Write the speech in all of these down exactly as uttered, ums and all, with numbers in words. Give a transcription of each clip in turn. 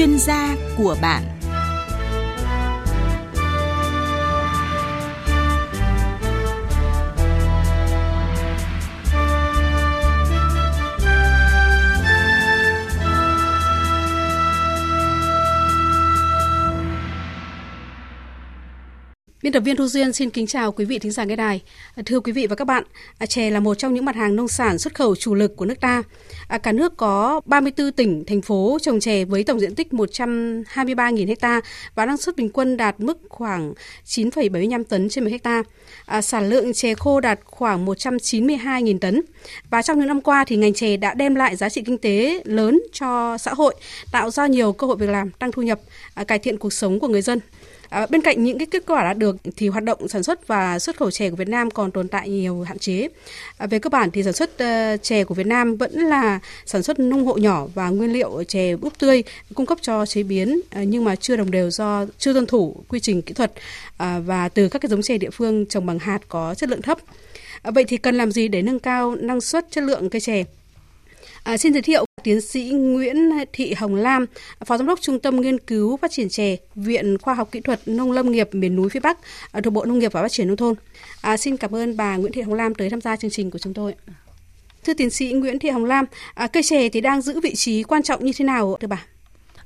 chuyên gia của bạn. Biên tập viên Thu Duyên xin kính chào quý vị thính giả nghe đài. Thưa quý vị và các bạn, chè là một trong những mặt hàng nông sản xuất khẩu chủ lực của nước ta. Cả nước có ba mươi tư tỉnh, thành phố trồng chè với tổng diện tích một trăm hai mươi ba nghìn ha và năng suất bình quân đạt mức khoảng chín phẩy bảy mươi lăm tấn trên một ha. Sản lượng chè khô đạt khoảng một trăm chín mươi hai nghìn tấn. Và trong những năm qua thì ngành chè đã đem lại giá trị kinh tế lớn cho xã hội, tạo ra nhiều cơ hội việc làm, tăng thu nhập, cải thiện cuộc sống của người dân. À, bên cạnh những cái kết quả đã được thì hoạt động sản xuất và xuất khẩu chè của Việt Nam còn tồn tại nhiều hạn chế. À, về cơ bản thì sản xuất uh, chè của Việt Nam vẫn là sản xuất nông hộ nhỏ và nguyên liệu chè búp tươi cung cấp cho chế biến uh, nhưng mà chưa đồng đều do chưa tuân thủ quy trình kỹ thuật uh, và từ các cái giống chè địa phương trồng bằng hạt có chất lượng thấp. À, vậy thì cần làm gì để nâng cao năng suất chất lượng cây chè? À, xin giới thiệu Tiến sĩ Nguyễn Thị Hồng Lam, Phó Giám đốc Trung tâm nghiên cứu phát triển chè, Viện Khoa học kỹ thuật nông lâm nghiệp miền núi phía Bắc, thuộc Bộ Nông nghiệp và Phát triển nông thôn. À, xin cảm ơn bà Nguyễn Thị Hồng Lam tới tham gia chương trình của chúng tôi. Thưa Tiến sĩ Nguyễn Thị Hồng Lam, à, cây chè thì đang giữ vị trí quan trọng như thế nào thưa bà?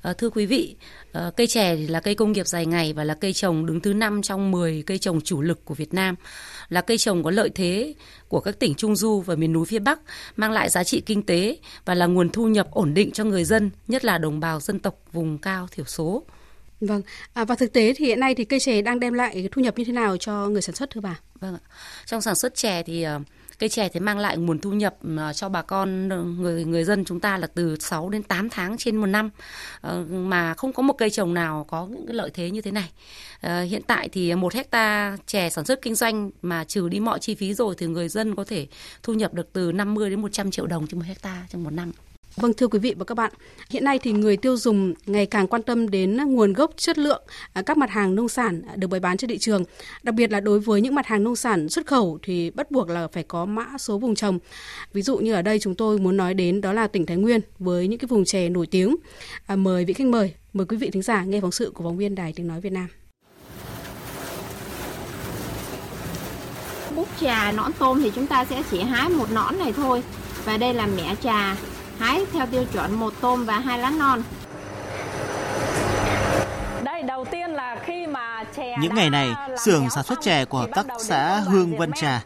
À, thưa quý vị, à, cây chè thì là cây công nghiệp dài ngày và là cây trồng đứng thứ năm trong mười cây trồng chủ lực của Việt Nam. Là cây trồng có lợi thế của các tỉnh Trung Du và miền núi phía Bắc, mang lại giá trị kinh tế và là nguồn thu nhập ổn định cho người dân, nhất là đồng bào dân tộc vùng cao thiểu số. Vâng, à, và thực tế thì hiện nay thì cây chè đang đem lại thu nhập như thế nào cho người sản xuất thưa bà? Vâng ạ. Trong sản xuất chè thì cây chè thì mang lại nguồn thu nhập cho bà con người người dân chúng ta là từ sáu đến tám tháng trên một năm, mà không có một cây trồng nào có những cái lợi thế như thế này. Hiện tại thì một hecta chè sản xuất kinh doanh mà trừ đi mọi chi phí rồi thì người dân có thể thu nhập được từ năm mươi đến một trăm triệu đồng trên một hecta trong một năm. Vâng, thưa quý vị và các bạn, hiện nay thì người tiêu dùng ngày càng quan tâm đến nguồn gốc, chất lượng các mặt hàng nông sản được bày bán trên thị trường. Đặc biệt là đối với những mặt hàng nông sản xuất khẩu thì bắt buộc là phải có mã số vùng trồng. Ví dụ như ở đây chúng tôi muốn nói đến đó là tỉnh Thái Nguyên với những cái vùng chè nổi tiếng. À, mời vị khách mời, mời quý vị thính giả nghe phóng sự của phóng viên Đài Tiếng nói Việt Nam. Búp trà nõn tôm thì chúng ta sẽ chỉ hái một nõn này thôi. Và đây là mẻ trà, hái theo tiêu chuẩn một tôm và hai lá non. Đây, đầu tiên là khi mà chè những ngày này, xưởng sản xuất chè của hợp tác xã Hương Vân Trà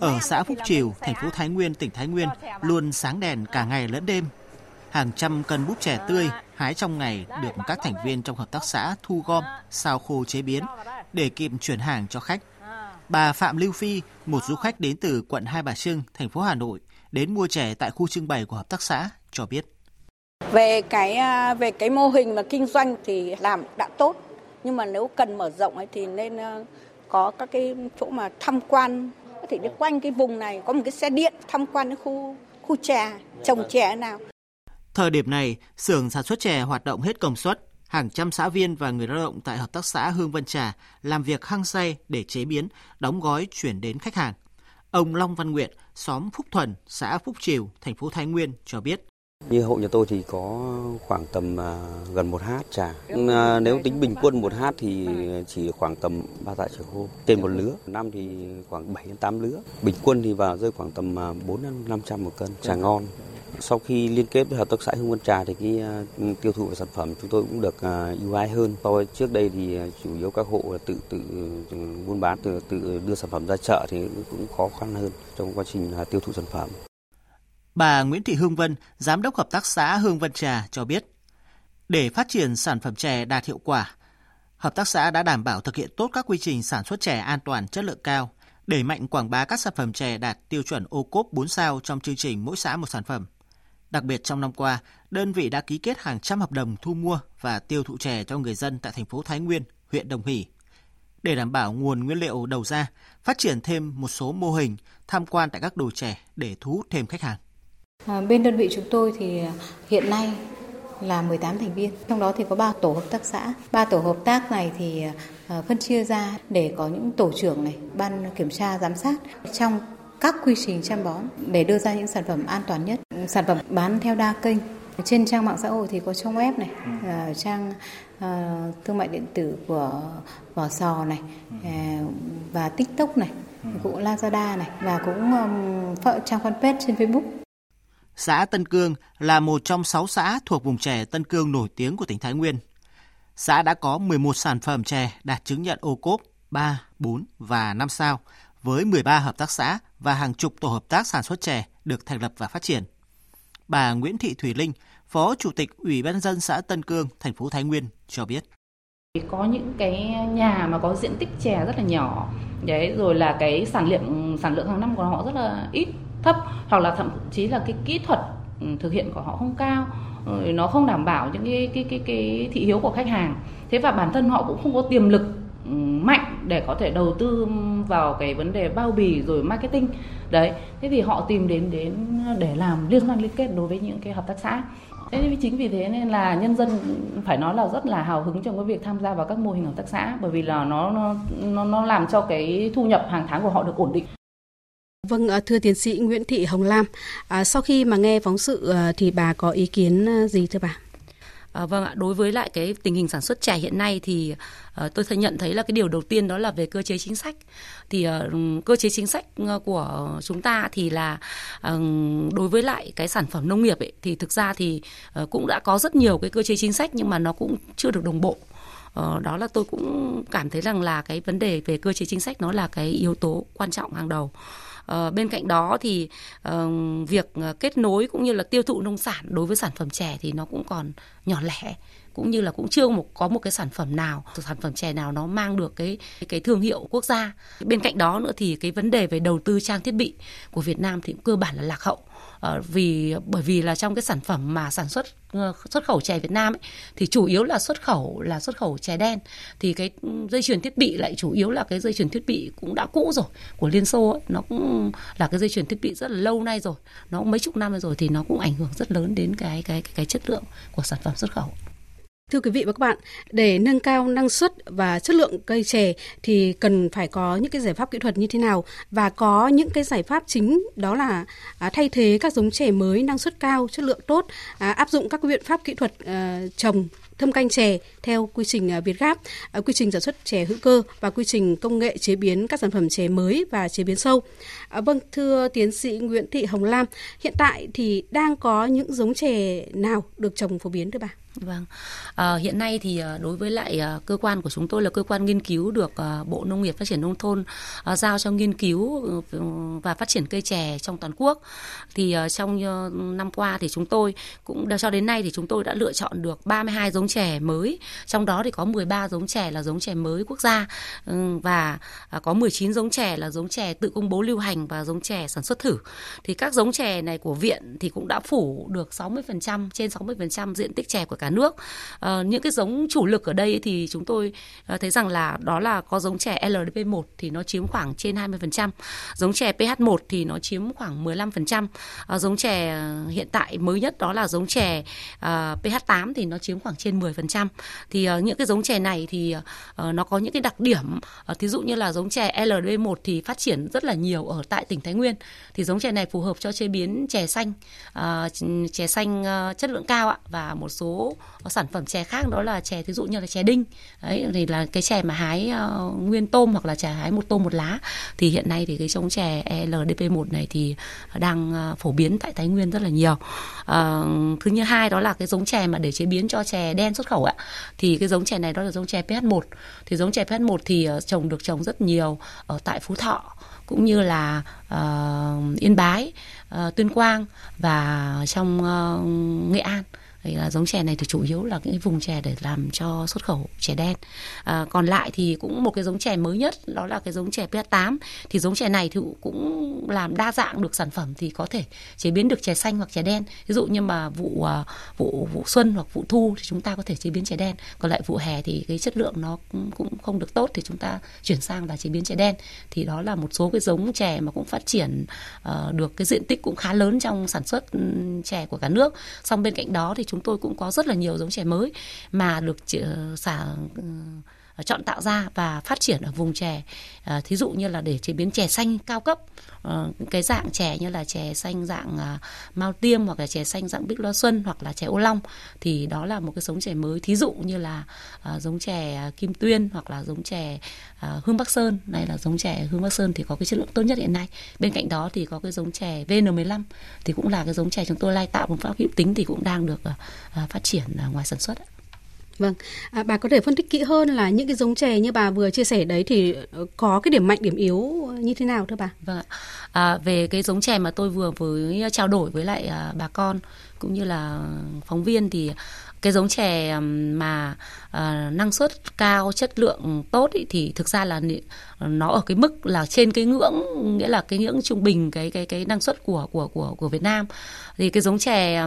ở xã Phúc Triều, thành phố Thái Nguyên, tỉnh Thái Nguyên luôn sáng đèn cả ngày lẫn đêm. Hàng trăm cân búp chè tươi hái trong ngày được các thành viên trong hợp tác xã thu gom, sao khô chế biến để kịp chuyển hàng cho khách. Bà Phạm Lưu Phi, một du khách đến từ quận Hai Bà Trưng, thành phố Hà Nội, đến mua chè tại khu trưng bày của hợp tác xã cho biết. Về cái về cái mô hình mà kinh doanh thì làm đã tốt, nhưng mà nếu cần mở rộng ấy thì nên có các cái chỗ mà tham quan, có thể đi quanh cái vùng này, có một cái xe điện tham quan cái khu khu chè, trồng chè nào. Thời điểm này, xưởng sản xuất chè hoạt động hết công suất, hàng trăm xã viên và người lao động tại hợp tác xã Hương Vân Trà làm việc hăng say để chế biến, đóng gói chuyển đến khách hàng. Ông Long Văn Nguyệt, xóm Phúc Thuần, xã Phúc Triều, thành phố Thái Nguyên cho biết. Như hộ nhà tôi thì có khoảng tầm gần một hát trà. Nếu tính bình quân một hát thì chỉ khoảng tầm ba tạ chè khô trên một lứa. Năm thì khoảng bảy đến tám lứa. Bình quân thì vào rơi khoảng tầm bốn đến năm trăm một cân trà ngon. Sau khi liên kết với hợp tác xã Hương Vân Trà thì cái tiêu thụ sản phẩm chúng tôi cũng được ưu ái hơn. So với trước đây thì chủ yếu các hộ tự tự buôn bán, tự tự đưa sản phẩm ra chợ thì cũng khó khăn hơn trong quá trình tiêu thụ sản phẩm. Bà Nguyễn Thị Hương Vân, giám đốc hợp tác xã Hương Vân Trà cho biết, để phát triển sản phẩm chè đạt hiệu quả, hợp tác xã đã đảm bảo thực hiện tốt các quy trình sản xuất chè an toàn chất lượng cao, đẩy mạnh quảng bá các sản phẩm chè đạt tiêu chuẩn ô cốp bốn sao trong chương trình mỗi xã một sản phẩm. Đặc biệt trong năm qua, đơn vị đã ký kết hàng trăm hợp đồng thu mua và tiêu thụ chè cho người dân tại thành phố Thái Nguyên, huyện Đồng Hỷ. Để đảm bảo nguồn nguyên liệu đầu ra, phát triển thêm một số mô hình tham quan tại các đồi chè để thu hút thêm khách hàng. À, bên đơn vị chúng tôi thì hiện nay là mười tám thành viên, trong đó thì có ba tổ hợp tác xã. Ba tổ hợp tác này thì à, phân chia ra để có những tổ trưởng này, ban kiểm tra giám sát trong các quy trình chăm bón để đưa ra những sản phẩm an toàn nhất, sản phẩm bán theo đa kênh Trên trang mạng xã hội thì có trang web này, ừ. trang uh, thương mại điện tử của Vỏ Sò này, ừ. và TikTok này, ừ. cũng Lazada này, và cũng um, trang fanpage trên Facebook. Xã Tân Cương là một trong sáu xã thuộc vùng chè Tân Cương nổi tiếng của tỉnh Thái Nguyên. Xã đã có mười một sản phẩm chè đạt chứng nhận ô cốp ba, bốn và năm sao, với mười ba hợp tác xã và hàng chục tổ hợp tác sản xuất chè được thành lập và phát triển. Bà Nguyễn Thị Thủy Linh, Phó Chủ tịch Ủy ban nhân dân xã Tân Cương, thành phố Thái Nguyên cho biết. Có những cái nhà mà có diện tích chè rất là nhỏ, đấy, rồi là cái sản lượng sản lượng hàng năm của họ rất là ít, thấp, hoặc là thậm chí là cái kỹ thuật thực hiện của họ không cao, nó không đảm bảo những cái cái cái cái thị hiếu của khách hàng. Thế và bản thân họ cũng không có tiềm lực mạnh để có thể đầu tư vào cái vấn đề bao bì rồi marketing đấy. Thế thì họ tìm đến đến để làm liên doanh liên kết đối với những cái hợp tác xã. Thế chính vì thế nên là nhân dân phải nói là rất là hào hứng trong cái việc tham gia vào các mô hình hợp tác xã, bởi vì là nó nó nó làm cho cái thu nhập hàng tháng của họ được ổn định. Vâng, thưa tiến sĩ Nguyễn Thị Hồng Lam, sau khi mà nghe phóng sự thì bà có ý kiến gì thưa bà? À, vâng ạ, đối với lại cái tình hình sản xuất chè hiện nay thì à, tôi nhận thấy là cái điều đầu tiên đó là về cơ chế chính sách. Thì à, cơ chế chính sách của chúng ta thì là à, đối với lại cái sản phẩm nông nghiệp ấy, thì thực ra thì à, cũng đã có rất nhiều cái cơ chế chính sách nhưng mà nó cũng chưa được đồng bộ. Đó là tôi cũng cảm thấy rằng là cái vấn đề về cơ chế chính sách nó là cái yếu tố quan trọng hàng đầu. Bên cạnh đó thì việc kết nối cũng như là tiêu thụ nông sản đối với sản phẩm chè thì nó cũng còn nhỏ lẻ, cũng như là cũng chưa một, có một cái sản phẩm nào, sản phẩm chè nào nó mang được cái cái thương hiệu quốc gia. Bên cạnh đó nữa thì cái vấn đề về đầu tư trang thiết bị của Việt Nam thì cũng cơ bản là lạc hậu. Vì bởi vì là trong cái sản phẩm mà sản xuất xuất khẩu chè Việt Nam ấy, thì chủ yếu là xuất khẩu là xuất khẩu chè đen, thì cái dây chuyền thiết bị lại chủ yếu là cái dây chuyền thiết bị cũng đã cũ rồi, của Liên Xô ấy, nó cũng là cái dây chuyền thiết bị rất là lâu nay rồi, nó cũng mấy chục năm rồi, thì nó cũng ảnh hưởng rất lớn đến cái cái cái, cái chất lượng của sản phẩm xuất khẩu. Thưa quý vị và các bạn, để nâng cao năng suất và chất lượng cây chè thì cần phải có những cái giải pháp kỹ thuật như thế nào, và có những cái giải pháp chính đó là thay thế các giống chè mới năng suất cao, chất lượng tốt, áp dụng các biện pháp kỹ thuật trồng, thâm canh chè theo quy trình VietGAP, quy trình sản xuất chè hữu cơ và quy trình công nghệ chế biến các sản phẩm chè mới và chế biến sâu. Vâng, thưa tiến sĩ Nguyễn Thị Hồng Lam, hiện tại thì đang có những giống chè nào được trồng phổ biến thưa bà? Vâng, à, hiện nay thì đối với lại cơ quan của chúng tôi là cơ quan nghiên cứu được Bộ Nông nghiệp Phát triển nông thôn giao cho nghiên cứu và phát triển cây chè trong toàn quốc. Thì trong năm qua thì chúng tôi cũng cho đến nay thì chúng tôi đã lựa chọn được ba mươi hai giống chè mới, trong đó thì có mười ba giống chè là giống chè mới quốc gia và có mười chín giống chè là giống chè tự công bố lưu hành và giống chè sản xuất thử. Thì các giống chè này của viện thì cũng đã phủ được sáu mươi phần trăm, trên sáu mươi phần trăm diện tích chè của cả nước. À, những cái giống chủ lực ở đây thì chúng tôi thấy rằng là đó là có giống chè L D P một thì nó chiếm khoảng trên hai mươi phần trăm, giống chè P H một thì nó chiếm khoảng mười lăm phần trăm, à, giống chè hiện tại mới nhất đó là giống chè à, P H tám thì nó chiếm khoảng trên mười phần trăm. Thì à, những cái giống chè này thì à, nó có những cái đặc điểm, à, thí dụ như là giống chè L D P một thì phát triển rất là nhiều ở tại tỉnh Thái Nguyên, thì giống chè này phù hợp cho chế biến chè xanh, à, chè xanh à, chất lượng cao ạ, và một số sản phẩm chè khác đó là chè thí dụ như là chè đinh đấy, thì là cái chè mà hái uh, nguyên tôm hoặc là chè hái một tôm một lá. Thì hiện nay thì cái giống chè L D P một này thì đang uh, phổ biến tại Thái Nguyên rất là nhiều. Uh, thứ như hai đó là cái giống chè mà để chế biến cho chè đen xuất khẩu ạ, thì cái giống chè này đó là giống chè P H một. Thì giống chè P H một thì uh, trồng được trồng rất nhiều ở tại Phú Thọ cũng như là uh, Yên Bái, uh, Tuyên Quang và trong uh, Nghệ An. Thì là giống chè này thì chủ yếu là cái vùng chè để làm cho xuất khẩu chè đen. À, còn lại thì cũng một cái giống chè mới nhất đó là cái giống chè P H tám. Thì giống chè này thì cũng làm đa dạng được sản phẩm, thì có thể chế biến được chè xanh hoặc chè đen. Ví dụ như mà vụ vụ vụ xuân hoặc vụ thu thì chúng ta có thể chế biến chè đen. Còn lại vụ hè thì cái chất lượng nó cũng, cũng không được tốt thì chúng ta chuyển sang là chế biến chè đen. Thì đó là một số cái giống chè mà cũng phát triển uh, được cái diện tích cũng khá lớn trong sản xuất chè của cả nước. Song bên cạnh đó thì chúng tôi cũng có rất là nhiều giống chè mới mà được chọn tạo ra và phát triển ở vùng chè. À, thí dụ như là để chế biến chè xanh cao cấp, à, cái dạng chè như là chè xanh dạng à, Mao Tiêm hoặc là chè xanh dạng Bích Loa Xuân hoặc là chè Ô Long, thì đó là một cái giống chè mới. Thí dụ như là à, giống chè Kim Tuyên hoặc là giống chè à, Hương Bắc Sơn, này là giống chè Hương Bắc Sơn thì có cái chất lượng tốt nhất hiện nay. Bên cạnh đó thì có cái giống chè vê en mười lăm thì cũng là cái giống chè chúng tôi lai tạo vùng pháp hữu tính thì cũng đang được à, phát triển à, ngoài sản xuất. Vâng, à, bà có thể phân tích kỹ hơn là những cái giống chè như bà vừa chia sẻ đấy thì có cái điểm mạnh, điểm yếu như thế nào thưa bà? Vâng ạ, à, về cái giống chè mà tôi vừa với trao đổi với lại à, bà con cũng như là phóng viên thì cái giống chè mà à, năng suất cao, chất lượng tốt ý, thì thực ra là nó ở cái mức là trên cái ngưỡng, nghĩa là cái ngưỡng trung bình cái cái cái năng suất của của của của Việt Nam. Thì cái giống chè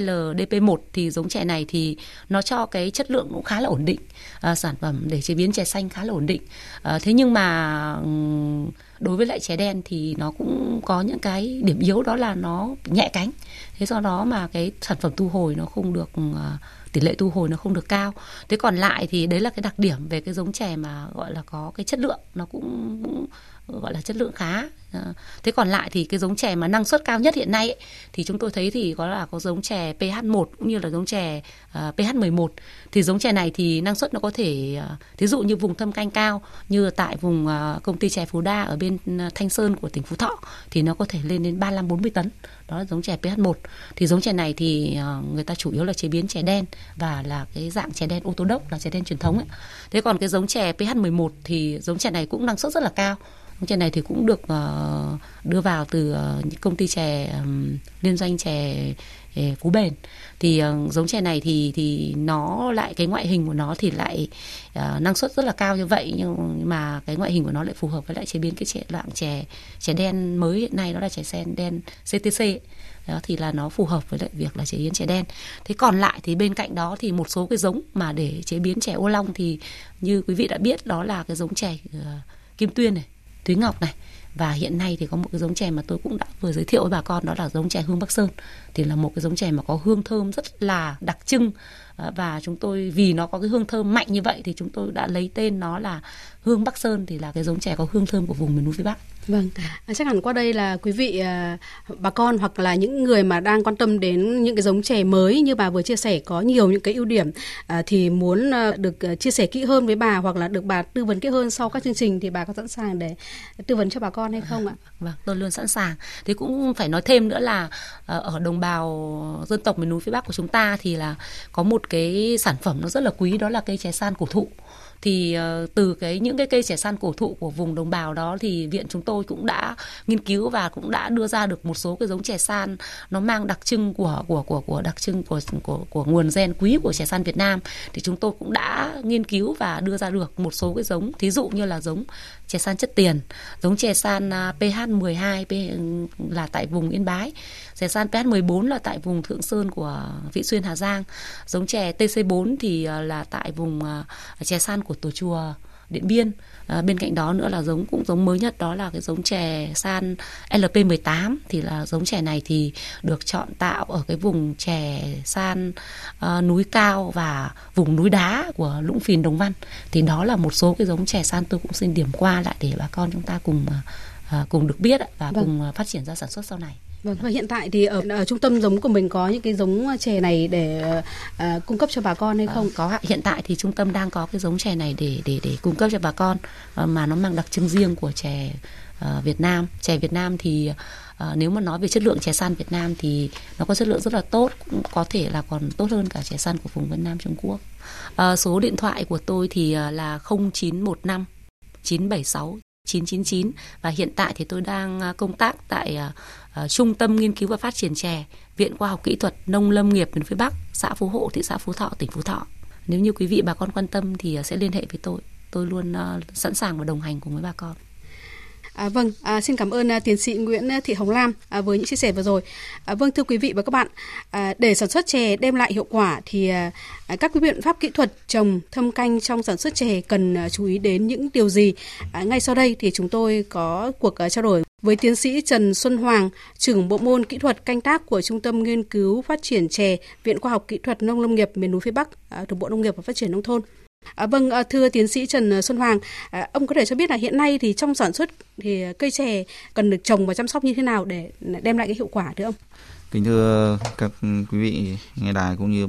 L D P một thì giống chè này thì nó cho cái chất lượng cũng khá là ổn định, à, sản phẩm để chế biến chè xanh khá là ổn định. À, thế nhưng mà đối với lại chè đen thì nó cũng có những cái điểm yếu, đó là nó nhẹ cánh. Thế do đó mà cái sản phẩm thu hồi nó không được, tỷ lệ thu hồi nó không được cao. Thế còn lại thì đấy là cái đặc điểm về cái giống chè mà gọi là có cái chất lượng, nó cũng, cũng gọi là chất lượng khá. Thế còn lại thì cái giống chè mà năng suất cao nhất hiện nay ấy, thì chúng tôi thấy thì có là có giống chè P H một cũng như là giống chè uh, P H mười một. Thì giống chè này thì năng suất nó có thể uh, thí dụ như vùng thâm canh cao, như tại vùng uh, công ty chè Phú Đa ở bên uh, Thanh Sơn của tỉnh Phú Thọ thì nó có thể lên đến ba mươi lăm đến bốn mươi tấn. Đó là giống chè P H một. Thì giống chè này thì uh, người ta chủ yếu là chế biến chè đen và là cái dạng chè đen ô tô đốc, là chè đen truyền thống ấy. Thế còn cái giống chè P H mười một thì giống chè này cũng năng suất rất là cao. Chè này thì cũng được đưa vào từ công ty chè liên doanh chè Phú Bền. Thì giống chè này thì thì nó lại cái ngoại hình của nó thì lại năng suất rất là cao như vậy, nhưng mà cái ngoại hình của nó lại phù hợp với lại chế biến cái chè loại chè chè đen mới hiện nay, đó là chè sen đen C T C. Đó thì là nó phù hợp với lại việc là chế biến chè đen. Thế còn lại thì bên cạnh đó thì một số cái giống mà để chế biến chè Ô Long thì như quý vị đã biết, đó là cái giống chè Kim Tuyên này, Thúy Ngọc này, và hiện nay thì có một cái giống chè mà tôi cũng đã vừa giới thiệu với bà con, đó là giống chè Hương Bắc Sơn. Thì là một cái giống chè mà có hương thơm rất là đặc trưng, và chúng tôi vì nó có cái hương thơm mạnh như vậy thì chúng tôi đã lấy tên nó là Hương Bắc Sơn, thì là cái giống chè có hương thơm của vùng miền núi phía Bắc. Vâng, chắc hẳn qua đây là quý vị bà con hoặc là những người mà đang quan tâm đến những cái giống chè mới như bà vừa chia sẻ có nhiều những cái ưu điểm thì muốn được chia sẻ kỹ hơn với bà hoặc là được bà tư vấn kỹ hơn sau các chương trình, thì bà có sẵn sàng để tư vấn cho bà con hay không ạ? Vâng, tôi luôn sẵn sàng. Thế cũng phải nói thêm nữa là ở đồng bào dân tộc miền núi phía Bắc của chúng ta thì là có một cái sản phẩm nó rất là quý, đó là cây chè san cổ thụ. Thì từ cái những cái cây chè san cổ thụ của vùng đồng bào đó thì viện chúng tôi cũng đã nghiên cứu và cũng đã đưa ra được một số cái giống chè san nó mang đặc trưng của của của của đặc trưng của của của nguồn gen quý của chè san Việt Nam. Thì chúng tôi cũng đã nghiên cứu và đưa ra được một số cái giống, thí dụ như là giống chè san Chất Tiền, giống chè san P H mười hai là tại vùng Yên Bái, chè san P H mười bốn là tại vùng Thượng Sơn của Vị Xuyên Hà Giang, giống chè T C bốn thì là tại vùng chè san của Tổ Chùa Điện Biên. À, bên cạnh đó nữa là giống cũng giống mới nhất, đó là cái giống chè san L P mười tám, thì là giống chè này thì được chọn tạo ở cái vùng chè san uh, núi cao và vùng núi đá của Lũng Phìn Đồng Văn. Thì đó là một số cái giống chè san tôi cũng xin điểm qua lại để bà con chúng ta cùng uh, cùng được biết và vâng. cùng phát triển ra sản xuất sau này. Vâng, và hiện tại thì ở, ở trung tâm giống của mình có những cái giống chè này để uh, cung cấp cho bà con hay không? Có ạ, hiện tại thì trung tâm đang có cái giống chè này để để để cung cấp cho bà con, uh, mà nó mang đặc trưng riêng của chè uh, Việt Nam. Chè Việt Nam thì uh, nếu mà nói về chất lượng chè san Việt Nam thì nó có chất lượng rất là tốt, cũng có thể là còn tốt hơn cả chè san của vùng Vân Nam Trung Quốc. Uh, số điện thoại của tôi thì uh, là không chín một năm chín bảy sáu chín chín chín, và hiện tại thì tôi đang công tác tại uh, Trung tâm nghiên cứu và phát triển chè, Viện Khoa học kỹ thuật nông lâm nghiệp miền núi Bắc, xã Phú Hộ, thị xã Phú Thọ, tỉnh Phú Thọ. Nếu như quý vị bà con quan tâm thì sẽ liên hệ với tôi, tôi luôn uh, sẵn sàng và đồng hành cùng với bà con. À, vâng, à, xin cảm ơn à, tiến sĩ Nguyễn Thị Hồng Lam à, với những chia sẻ vừa rồi. À, vâng, thưa quý vị và các bạn, à, để sản xuất chè đem lại hiệu quả thì à, các cái biện pháp kỹ thuật trồng, thâm canh trong sản xuất chè cần à, chú ý đến những điều gì? À, ngay sau đây thì chúng tôi có cuộc à, trao đổi với tiến sĩ Trần Xuân Hoàng, trưởng bộ môn kỹ thuật canh tác của Trung tâm nghiên cứu phát triển chè, Viện Khoa học kỹ thuật nông lâm nghiệp miền núi phía Bắc, à, thuộc Bộ Nông nghiệp và Phát triển nông thôn. À, vâng, thưa tiến sĩ Trần Xuân Hoàng, à, ông có thể cho biết là hiện nay thì trong sản xuất thì cây chè cần được trồng và chăm sóc như thế nào để đem lại cái hiệu quả thưa ông? Kính thưa các quý vị nghe đài cũng như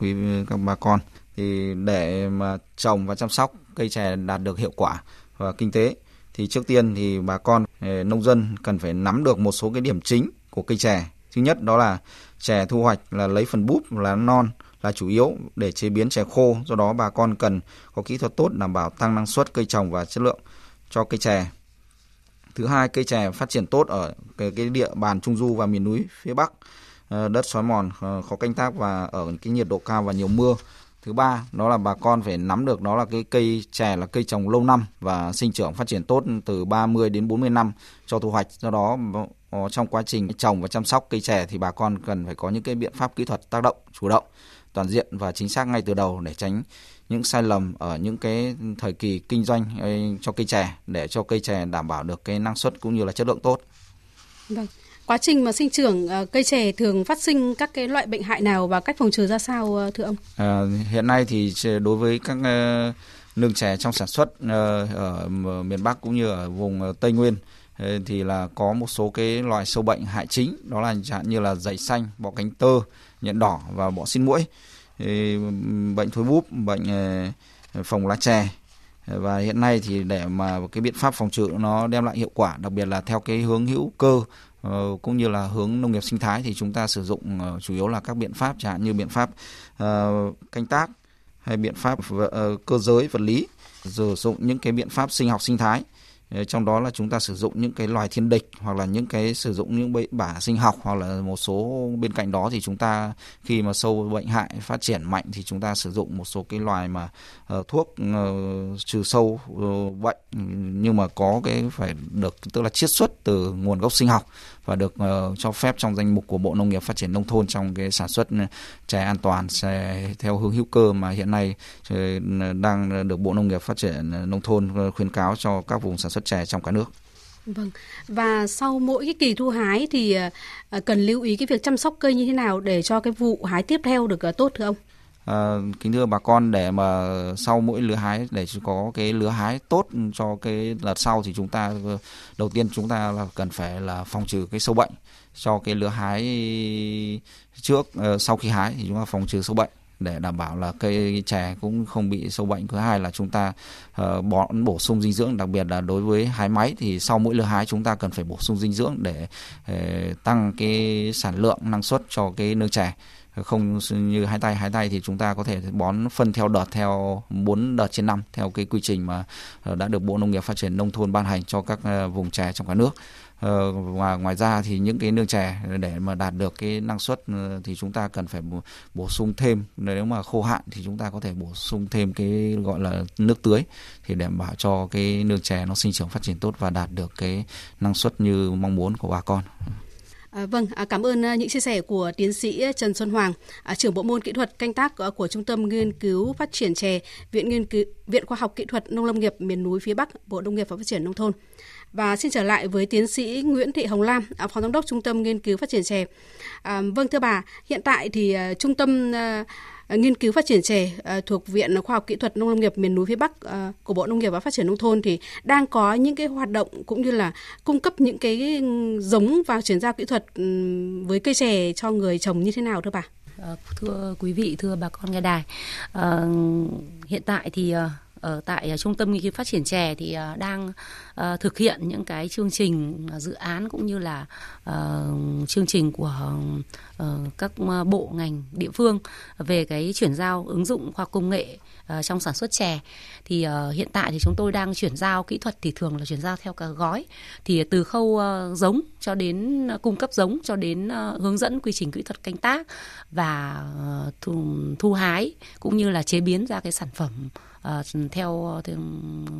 quý các bà con, thì để mà trồng và chăm sóc cây chè đạt được hiệu quả và kinh tế thì trước tiên thì bà con nông dân cần phải nắm được một số cái điểm chính của cây chè. Thứ nhất đó là chè thu hoạch là lấy phần búp, lá non là chủ yếu để chế biến chè khô, do đó bà con cần có kỹ thuật tốt đảm bảo tăng năng suất cây trồng và chất lượng cho cây chè. Thứ hai, cây chè phát triển tốt ở cái, cái địa bàn trung du và miền núi phía Bắc, đất xói mòn, khó canh tác và ở cái nhiệt độ cao và nhiều mưa. Thứ ba, đó là bà con phải nắm được đó là cái cây chè là cây trồng lâu năm và sinh trưởng phát triển tốt từ ba mươi đến bốn mươi năm cho thu hoạch. Do đó trong quá trình trồng và chăm sóc cây chè thì bà con cần phải có những cái biện pháp kỹ thuật tác động, chủ động, toàn diện và chính xác ngay từ đầu để tránh những sai lầm ở những cái thời kỳ kinh doanh cho cây chè, để cho cây chè đảm bảo được cái năng suất cũng như là chất lượng tốt. Vâng. Quá trình mà sinh trưởng cây chè thường phát sinh các cái loại bệnh hại nào và cách phòng trừ ra sao thưa ông? À, hiện nay thì đối với các nương chè trong sản xuất ở miền Bắc cũng như ở vùng Tây Nguyên thì là có một số cái loại sâu bệnh hại chính, đó là chẳng như là dày xanh, bọ cánh tơ, nhện đỏ và bọ xin muỗi, bệnh thối búp, bệnh phồng lá chè. Và hiện nay thì để mà cái biện pháp phòng trừ nó đem lại hiệu quả, đặc biệt là theo cái hướng hữu cơ cũng như là hướng nông nghiệp sinh thái, thì chúng ta sử dụng chủ yếu là các biện pháp chẳng hạn như biện pháp canh tác hay biện pháp cơ giới vật lý, sử dụng những cái biện pháp sinh học sinh thái, trong đó là chúng ta sử dụng những cái loài thiên địch hoặc là những cái sử dụng những bẫy bả sinh học, hoặc là một số bên cạnh đó thì chúng ta khi mà sâu bệnh hại phát triển mạnh thì chúng ta sử dụng một số cái loài mà uh, thuốc uh, trừ sâu uh, bệnh, nhưng mà có cái phải được tức là chiết xuất từ nguồn gốc sinh học và được uh, cho phép trong danh mục của Bộ Nông nghiệp Phát triển nông thôn trong cái sản xuất chè an toàn, chè theo hướng hữu cơ mà hiện nay đang được Bộ Nông nghiệp Phát triển nông thôn khuyến cáo cho các vùng sản xuất chè trong cả nước. Vâng. Và sau mỗi cái kỳ thu hái thì cần lưu ý cái việc chăm sóc cây như thế nào để cho cái vụ hái tiếp theo được tốt thưa ông? À, kính thưa bà con, để mà sau mỗi lứa hái, để có cái lứa hái tốt cho cái đợt sau thì chúng ta đầu tiên chúng ta là cần phải là phòng trừ cái sâu bệnh cho cái lứa hái trước. Sau khi hái thì chúng ta phòng trừ sâu bệnh để đảm bảo là cây chè cũng không bị sâu bệnh. Thứ hai là chúng ta uh, bổ, bổ sung dinh dưỡng, đặc biệt là đối với hái máy thì sau mỗi lứa hái chúng ta cần phải bổ sung dinh dưỡng để uh, tăng cái sản lượng năng suất cho cái nương chè. Không như hái tay, hái tay thì chúng ta có thể bón phân theo đợt, theo bốn đợt trên năm, theo cái quy trình mà đã được Bộ Nông nghiệp Phát triển nông thôn ban hành cho các vùng chè trong cả nước. Và ngoài ra thì những cái nương chè để mà đạt được cái năng suất thì chúng ta cần phải bổ sung thêm, nếu mà khô hạn thì chúng ta có thể bổ sung thêm cái gọi là nước tưới thì để đảm bảo cho cái nương chè nó sinh trưởng phát triển tốt và đạt được cái năng suất như mong muốn của bà con. À, vâng, à, cảm ơn à, những chia sẻ của tiến sĩ Trần Xuân Hoàng, à, trưởng bộ môn kỹ thuật canh tác à, của Trung tâm nghiên cứu phát triển chè, Viện nghiên cứu Viện Khoa học kỹ thuật nông lâm nghiệp miền núi phía Bắc, Bộ Nông nghiệp và Phát triển nông thôn. Và xin trở lại với tiến sĩ Nguyễn Thị Hồng Lam, à, phó giám đốc Trung tâm nghiên cứu phát triển chè. À, vâng thưa bà, hiện tại thì à, Trung tâm à, nghiên cứu phát triển chè à, thuộc Viện Khoa học kỹ thuật nông lâm nghiệp miền núi phía Bắc à, của Bộ Nông nghiệp và Phát triển nông thôn thì đang có những cái hoạt động cũng như là cung cấp những cái giống và chuyển giao kỹ thuật với cây chè cho người trồng như thế nào thưa bà? À, thưa quý vị, thưa bà con nghe đài, à, hiện tại thì à... ở tại Trung tâm nghiên cứu phát triển chè thì đang thực hiện những cái chương trình dự án cũng như là chương trình của các bộ ngành địa phương về cái chuyển giao ứng dụng khoa học công nghệ trong sản xuất chè. Thì hiện tại thì chúng tôi đang chuyển giao kỹ thuật thì thường là chuyển giao theo cả gói, thì từ khâu giống cho đến cung cấp giống cho đến hướng dẫn quy trình kỹ thuật canh tác và thu, thu hái cũng như là chế biến ra cái sản phẩm theo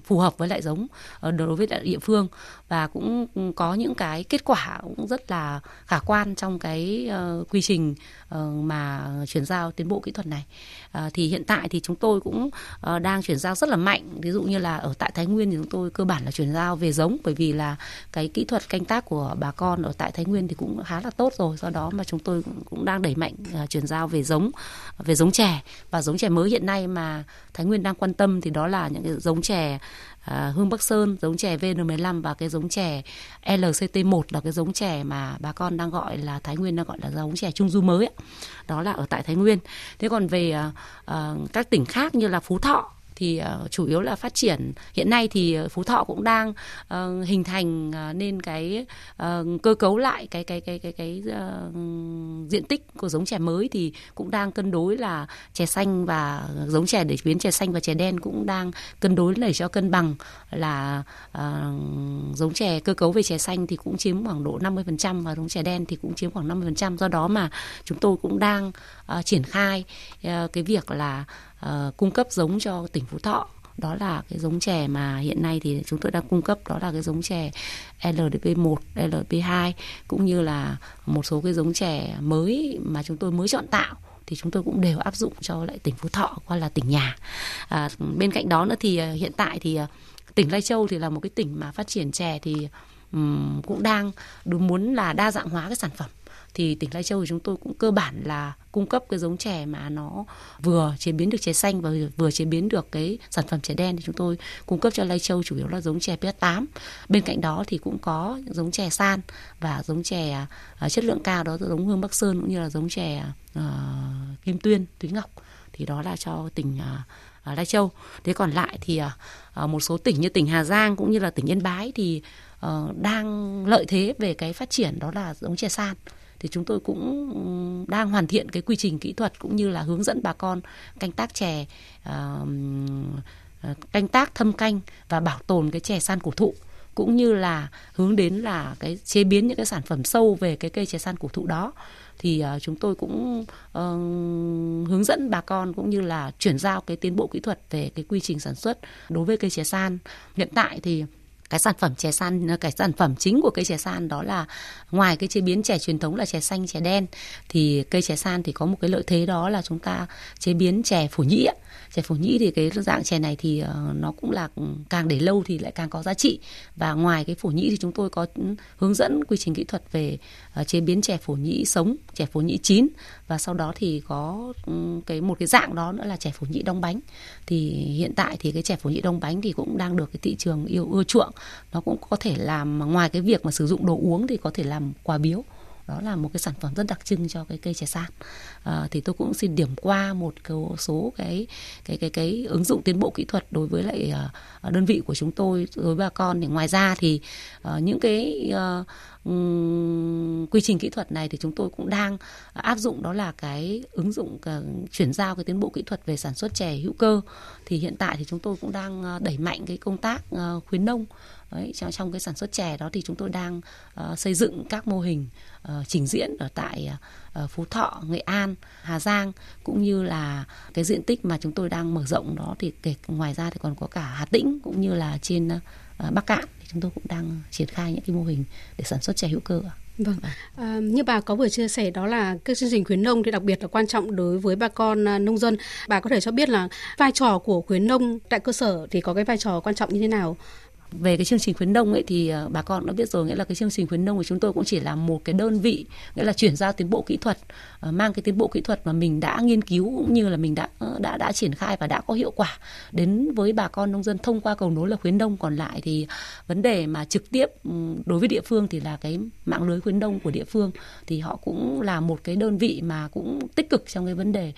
phù hợp với lại giống đối với địa phương, và cũng có những cái kết quả cũng rất là khả quan trong cái quy trình mà chuyển giao tiến bộ kỹ thuật này. Thì hiện tại thì chúng tôi cũng đang chuyển giao rất là mạnh, ví dụ như là ở tại Thái Nguyên thì chúng tôi cơ bản là chuyển giao về giống, bởi vì là cái kỹ thuật canh tác của bà con ở tại Thái Nguyên thì cũng khá là tốt rồi, do đó mà chúng tôi cũng đang đẩy mạnh chuyển giao về giống, về giống chè. Và giống chè mới hiện nay mà Thái Nguyên đang quan tâm thì đó là những cái giống chè À, Hương Bắc Sơn, giống chè vê en mười lăm và cái giống chè lờ xê tê một, là cái giống chè mà bà con đang gọi là Thái Nguyên đang gọi là giống chè Trung Du mới ấy. Đó là ở tại Thái Nguyên. Thế còn về à, à, các tỉnh khác như là Phú Thọ thì à, chủ yếu là phát triển. Hiện nay thì Phú Thọ cũng đang à, hình thành à, nên cái à, cơ cấu lại cái cái cái cái cái, cái à, diện tích của giống chè mới, thì cũng đang cân đối là chè xanh và giống chè để biến chè xanh và chè đen cũng đang cân đối để cho cân bằng, là à, giống chè cơ cấu về chè xanh thì cũng chiếm khoảng độ năm mươi phần trăm và giống chè đen thì cũng chiếm khoảng năm mươi phần trăm. Do đó mà chúng tôi cũng đang à, triển khai à, cái việc là à, cung cấp giống cho tỉnh Phú Thọ. Đó là cái giống chè mà hiện nay thì chúng tôi đang cung cấp, đó là cái giống chè lờ đê pê một, lờ đê pê hai, cũng như là một số cái giống chè mới mà chúng tôi mới chọn tạo thì chúng tôi cũng đều áp dụng cho lại tỉnh Phú Thọ qua là tỉnh nhà. À, bên cạnh đó nữa thì hiện tại thì tỉnh Lai Châu thì là một cái tỉnh mà phát triển chè thì um, cũng đang muốn là đa dạng hóa cái sản phẩm. Thì tỉnh Lai Châu thì chúng tôi cũng cơ bản là cung cấp cái giống chè mà nó vừa chế biến được chè xanh và vừa chế biến được cái sản phẩm chè đen, thì chúng tôi cung cấp cho Lai Châu chủ yếu là giống chè pê hát tám. Bên cạnh đó thì cũng có giống chè san và giống chè uh, chất lượng cao, đó giống Hương Bắc Sơn cũng như là giống chè uh, Kim Tuyên, Thúy Ngọc. Thì đó là cho tỉnh uh, Lai Châu. Thế còn lại thì uh, một số tỉnh như tỉnh Hà Giang cũng như là tỉnh Yên Bái thì uh, đang lợi thế về cái phát triển, đó là giống chè san. Thì chúng tôi cũng đang hoàn thiện cái quy trình kỹ thuật cũng như là hướng dẫn bà con canh tác chè, canh tác thâm canh và bảo tồn cái chè san cổ thụ, cũng như là hướng đến là cái chế biến những cái sản phẩm sâu về cái cây chè san cổ thụ đó. Thì chúng tôi cũng uh, hướng dẫn bà con cũng như là chuyển giao cái tiến bộ kỹ thuật về cái quy trình sản xuất đối với cây chè san. Hiện tại thì cái sản phẩm chè san, cái sản phẩm chính của cây chè san đó là ngoài cái chế biến chè truyền thống là chè xanh, chè đen, thì cây chè san thì có một cái lợi thế, đó là chúng ta chế biến chè phổ nhĩ. Chè phổ nhĩ thì cái dạng chè này thì nó cũng là càng để lâu thì lại càng có giá trị. Và ngoài cái phổ nhĩ thì chúng tôi có hướng dẫn quy trình kỹ thuật về chế biến chè phổ nhĩ sống, chè phổ nhĩ chín, và sau đó thì có cái một cái dạng đó nữa là chè phổ nhĩ đóng bánh. Thì hiện tại thì cái chè phổ nhĩ đóng bánh thì cũng đang được cái thị trường yêu ưa chuộng. Nó cũng có thể làm, ngoài cái việc mà sử dụng đồ uống thì có thể làm quà biếu. Đó là một cái sản phẩm rất đặc trưng cho cái cây chè san. À, thì tôi cũng xin điểm qua một số cái cái cái cái ứng dụng tiến bộ kỹ thuật đối với lại uh, đơn vị của chúng tôi, đối với bà con. Thì ngoài ra thì uh, những cái uh, um, quy trình kỹ thuật này thì chúng tôi cũng đang áp dụng, đó là cái ứng dụng uh, chuyển giao cái tiến bộ kỹ thuật về sản xuất chè hữu cơ. Thì hiện tại thì chúng tôi cũng đang đẩy mạnh cái công tác uh, khuyến nông. Đấy, trong cái sản xuất chè đó thì chúng tôi đang uh, xây dựng các mô hình uh, trình diễn ở tại uh, Phú Thọ, Nghệ An, Hà Giang, cũng như là cái diện tích mà chúng tôi đang mở rộng đó thì kể ngoài ra thì còn có cả Hà Tĩnh cũng như là trên uh, Bắc Cạn, thì chúng tôi cũng đang triển khai những cái mô hình để sản xuất chè hữu cơ. Vâng, à, như bà có vừa chia sẻ đó là các chương trình khuyến nông thì đặc biệt là quan trọng đối với bà con nông dân. Bà có thể cho biết là vai trò của khuyến nông tại cơ sở thì có cái vai trò quan trọng như thế nào? Về cái chương trình khuyến nông ấy thì bà con cũng đã biết rồi, nghĩa là cái chương trình khuyến nông của chúng tôi cũng chỉ là một cái đơn vị, nghĩa là chuyển giao tiến bộ kỹ thuật, mang cái tiến bộ kỹ thuật mà mình đã nghiên cứu cũng như là mình đã đã đã triển khai và đã có hiệu quả đến với bà con nông dân thông qua cầu nối là khuyến nông. Còn lại thì vấn đề mà trực tiếp đối với địa phương thì là cái mạng lưới khuyến nông của địa phương, thì họ cũng là một cái đơn vị mà cũng tích cực trong cái vấn đề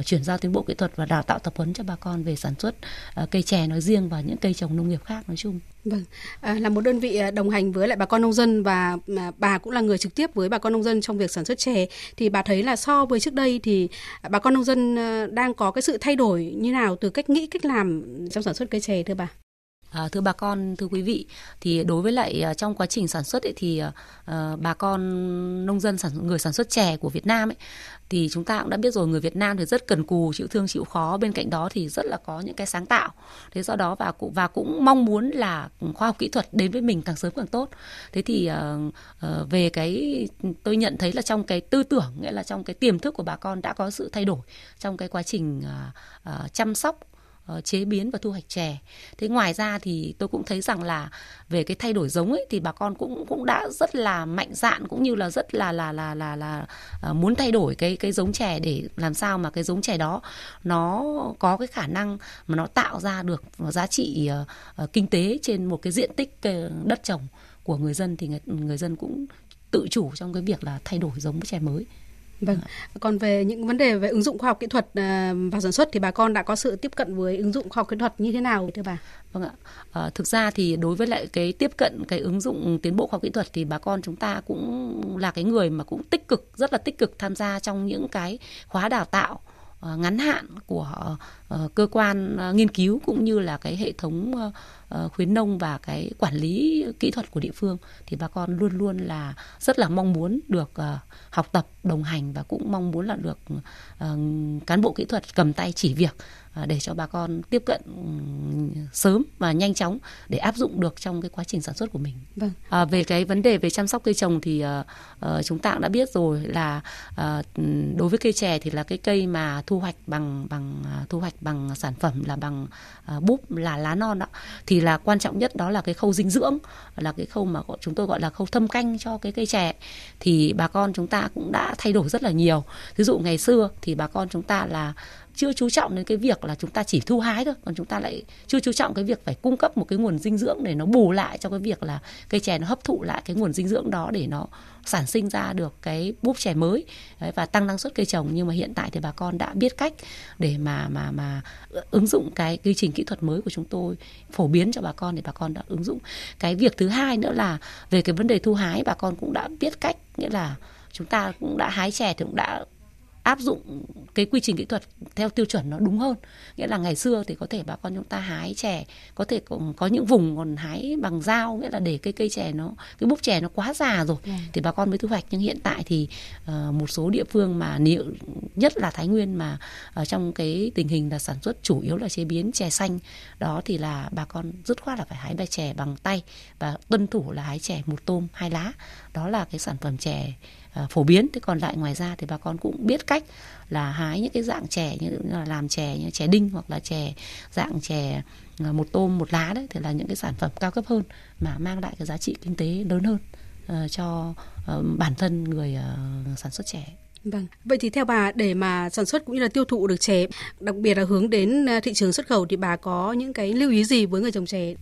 Uh, chuyển giao tiến bộ kỹ thuật và đào tạo tập huấn cho bà con về sản xuất uh, cây chè nói riêng và những cây trồng nông nghiệp khác nói chung. Vâng, à, là một đơn vị đồng hành với lại bà con nông dân, và bà cũng là người trực tiếp với bà con nông dân trong việc sản xuất chè, thì bà thấy là so với trước đây thì bà con nông dân đang có cái sự thay đổi như nào từ cách nghĩ, cách làm trong sản xuất cây chè thưa bà? À, thưa bà con, thưa quý vị, thì đối với lại trong quá trình sản xuất ấy, thì uh, bà con nông dân, sản, người sản xuất chè của Việt Nam ấy, thì chúng ta cũng đã biết rồi, người Việt Nam thì rất cần cù, chịu thương, chịu khó, bên cạnh đó thì rất là có những cái sáng tạo. Thế do đó và, và cũng mong muốn là khoa học kỹ thuật đến với mình càng sớm càng tốt. Thế thì uh, uh, về cái tôi nhận thấy là trong cái tư tưởng, nghĩa là trong cái tiềm thức của bà con đã có sự thay đổi trong cái quá trình uh, uh, chăm sóc, chế biến và thu hoạch chè. Thế ngoài ra thì tôi cũng thấy rằng là về cái thay đổi giống ấy thì bà con cũng cũng đã rất là mạnh dạn, cũng như là rất là là là là là muốn thay đổi cái cái giống chè để làm sao mà cái giống chè đó nó có cái khả năng mà nó tạo ra được giá trị kinh tế trên một cái diện tích đất trồng của người dân, thì người, người dân cũng tự chủ trong cái việc là thay đổi giống chè mới. Vâng. Còn về những vấn đề về ứng dụng khoa học kỹ thuật vào sản xuất thì bà con đã có sự tiếp cận với ứng dụng khoa học kỹ thuật như thế nào thưa bà? Vâng ạ. À, thực ra thì đối với lại cái tiếp cận cái ứng dụng tiến bộ khoa học kỹ thuật thì bà con chúng ta cũng là cái người mà cũng tích cực, rất là tích cực tham gia trong những cái khóa đào tạo ngắn hạn của cơ quan nghiên cứu cũng như là cái hệ thống khuyến nông và cái quản lý kỹ thuật của địa phương, thì bà con luôn luôn là rất là mong muốn được học tập, đồng hành và cũng mong muốn là được cán bộ kỹ thuật cầm tay chỉ việc để cho bà con tiếp cận sớm và nhanh chóng để áp dụng được trong cái quá trình sản xuất của mình. Vâng. À, về cái vấn đề về chăm sóc cây trồng thì uh, chúng ta cũng đã biết rồi là uh, đối với cây chè thì là cái cây mà thu hoạch bằng bằng uh, thu hoạch bằng sản phẩm là bằng uh, búp, là lá non đó, thì là quan trọng nhất đó là cái khâu dinh dưỡng, là cái khâu mà chúng tôi gọi là khâu thâm canh cho cái cây chè, thì bà con chúng ta cũng đã thay đổi rất là nhiều. Ví dụ ngày xưa thì bà con chúng ta là chưa chú trọng đến cái việc là chúng ta chỉ thu hái thôi, còn chúng ta lại chưa chú trọng cái việc phải cung cấp một cái nguồn dinh dưỡng để nó bù lại cho cái việc là cây chè nó hấp thụ lại cái nguồn dinh dưỡng đó để nó sản sinh ra được cái búp chè mới. Đấy, và tăng năng suất cây trồng. Nhưng mà hiện tại thì bà con đã biết cách để mà mà mà ứng dụng cái quy trình kỹ thuật mới của chúng tôi, phổ biến cho bà con để bà con đã ứng dụng. Cái việc thứ hai nữa là về cái vấn đề thu hái, bà con cũng đã biết cách, nghĩa là chúng ta cũng đã hái chè thì cũng đã áp dụng cái quy trình kỹ thuật theo tiêu chuẩn nó đúng hơn. Nghĩa là ngày xưa thì có thể bà con chúng ta hái chè, có thể có những vùng còn hái bằng dao, nghĩa là để cái cây chè nó, cái búp chè nó quá già rồi yeah. thì bà con mới thu hoạch. Nhưng hiện tại thì uh, một số địa phương mà nếu, nhất là Thái Nguyên mà uh, trong cái tình hình là sản xuất chủ yếu là chế biến chè xanh đó, thì là bà con dứt khoát là phải hái bài chè bằng tay và tuân thủ là hái chè một tôm hai lá. Đó là cái sản phẩm chè phổ biến. Thế còn lại ngoài ra thì bà con cũng biết cách là hái những cái dạng chè như là làm chè như chè đinh hoặc là chè dạng chè một tôm một lá đấy, thì là những cái sản phẩm cao cấp hơn mà mang lại cái giá trị kinh tế lớn hơn uh, cho uh, bản thân người uh, sản xuất chè. Vâng. Vậy thì theo bà, để mà sản xuất cũng như là tiêu thụ được chè, đặc biệt là hướng đến thị trường xuất khẩu, thì bà có những cái lưu ý gì với người trồng chè?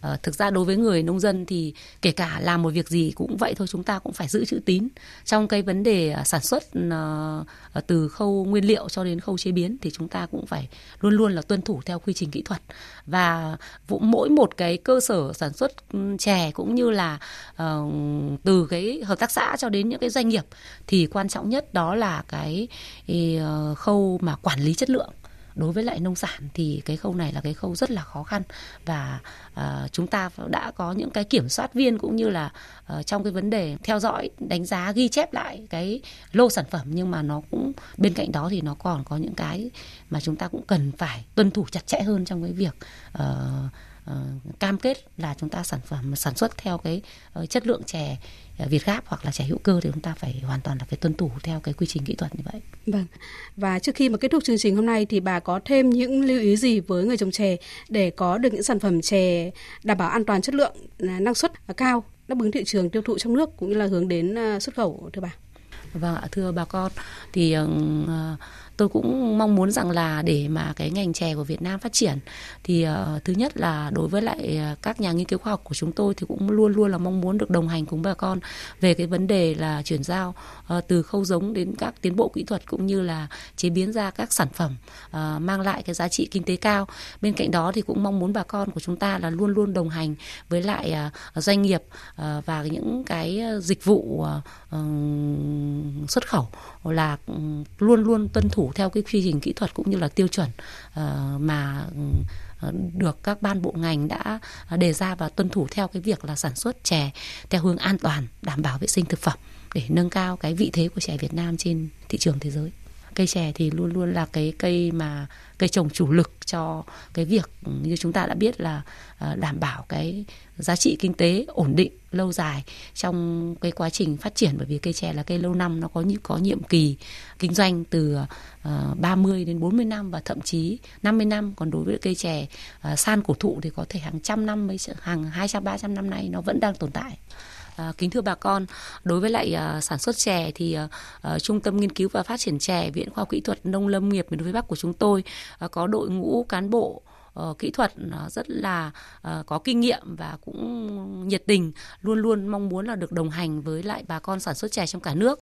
À, thực ra đối với người nông dân thì kể cả làm một việc gì cũng vậy thôi, chúng ta cũng phải giữ chữ tín. Trong cái vấn đề sản xuất à, từ khâu nguyên liệu cho đến khâu chế biến thì chúng ta cũng phải luôn luôn là tuân thủ theo quy trình kỹ thuật. Và mỗi một cái cơ sở sản xuất chè cũng như là à, từ cái hợp tác xã cho đến những cái doanh nghiệp thì quan trọng nhất đó là cái ý, khâu mà quản lý chất lượng. Đối với lại nông sản thì cái khâu này là cái khâu rất là khó khăn, và uh, chúng ta đã có những cái kiểm soát viên cũng như là uh, trong cái vấn đề theo dõi, đánh giá, ghi chép lại cái lô sản phẩm, nhưng mà nó cũng bên cạnh đó thì nó còn có những cái mà chúng ta cũng cần phải tuân thủ chặt chẽ hơn trong cái việc uh, uh, cam kết là chúng ta sản phẩm sản xuất theo cái uh, chất lượng chè VietGAP hoặc là chè hữu cơ, thì chúng ta phải hoàn toàn là phải tuân thủ theo cái quy trình kỹ thuật như vậy. Vâng. Và trước khi mà kết thúc chương trình hôm nay thì bà có thêm những lưu ý gì với người trồng chè để có được những sản phẩm chè đảm bảo an toàn, chất lượng, năng suất cao, đáp ứng thị trường tiêu thụ trong nước cũng như là hướng đến xuất khẩu thưa bà? Vâng ạ, thưa bà con, thì tôi cũng mong muốn rằng là để mà cái ngành chè của Việt Nam phát triển thì uh, thứ nhất là đối với lại các nhà nghiên cứu khoa học của chúng tôi thì cũng luôn luôn là mong muốn được đồng hành cùng bà con về cái vấn đề là chuyển giao uh, từ khâu giống đến các tiến bộ kỹ thuật cũng như là chế biến ra các sản phẩm uh, mang lại cái giá trị kinh tế cao. Bên cạnh đó thì cũng mong muốn bà con của chúng ta là luôn luôn đồng hành với lại uh, doanh nghiệp uh, và những cái dịch vụ uh, uh, xuất khẩu là luôn luôn tuân thủ theo cái quy trình kỹ thuật cũng như là tiêu chuẩn uh, mà được các ban bộ ngành đã đề ra và tuân thủ theo cái việc là sản xuất chè theo hướng an toàn, đảm bảo vệ sinh thực phẩm để nâng cao cái vị thế của chè Việt Nam trên thị trường thế giới. Cây chè thì luôn luôn là cái cây mà cây trồng chủ lực cho cái việc như chúng ta đã biết là đảm bảo cái giá trị kinh tế ổn định lâu dài trong cái quá trình phát triển, bởi vì cây chè là cây lâu năm, nó có những có nhiệm kỳ kinh doanh từ ba mươi đến bốn mươi năm và thậm chí năm mươi năm, còn đối với cây chè san cổ thụ thì có thể hàng trăm năm, hàng hai trăm ba trăm năm nay nó vẫn đang tồn tại. À, kính thưa bà con, đối với lại à, sản xuất chè thì à, Trung tâm nghiên cứu và phát triển chè, Viện Khoa học kỹ thuật nông lâm nghiệp miền núi phía Bắc của chúng tôi à, có đội ngũ cán bộ Uh, kỹ thuật nó rất là uh, có kinh nghiệm và cũng nhiệt tình, luôn luôn mong muốn là được đồng hành với lại bà con sản xuất chè trong cả nước.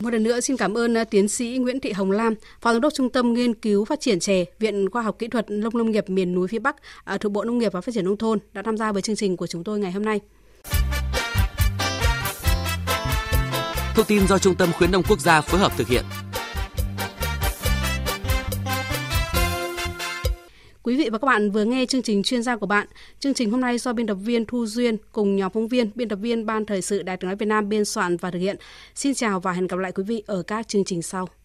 Một lần nữa xin cảm ơn uh, tiến sĩ Nguyễn Thị Hồng Lam, Phó Giám đốc Trung tâm nghiên cứu phát triển chè, Viện Khoa học kỹ thuật nông lâm nghiệp miền núi phía Bắc uh, thuộc Bộ Nông nghiệp và Phát triển nông thôn đã tham gia với chương trình của chúng tôi ngày hôm nay. Thông tin do Trung tâm khuyến nông quốc gia phối hợp thực hiện. Quý vị và các bạn vừa nghe chương trình chuyên gia của bạn. Chương trình hôm nay do biên tập viên Thu Duyên cùng nhóm phóng viên, biên tập viên Ban Thời sự Đài Tiếng nói Việt Nam biên soạn và thực hiện. Xin chào và hẹn gặp lại quý vị ở các chương trình sau.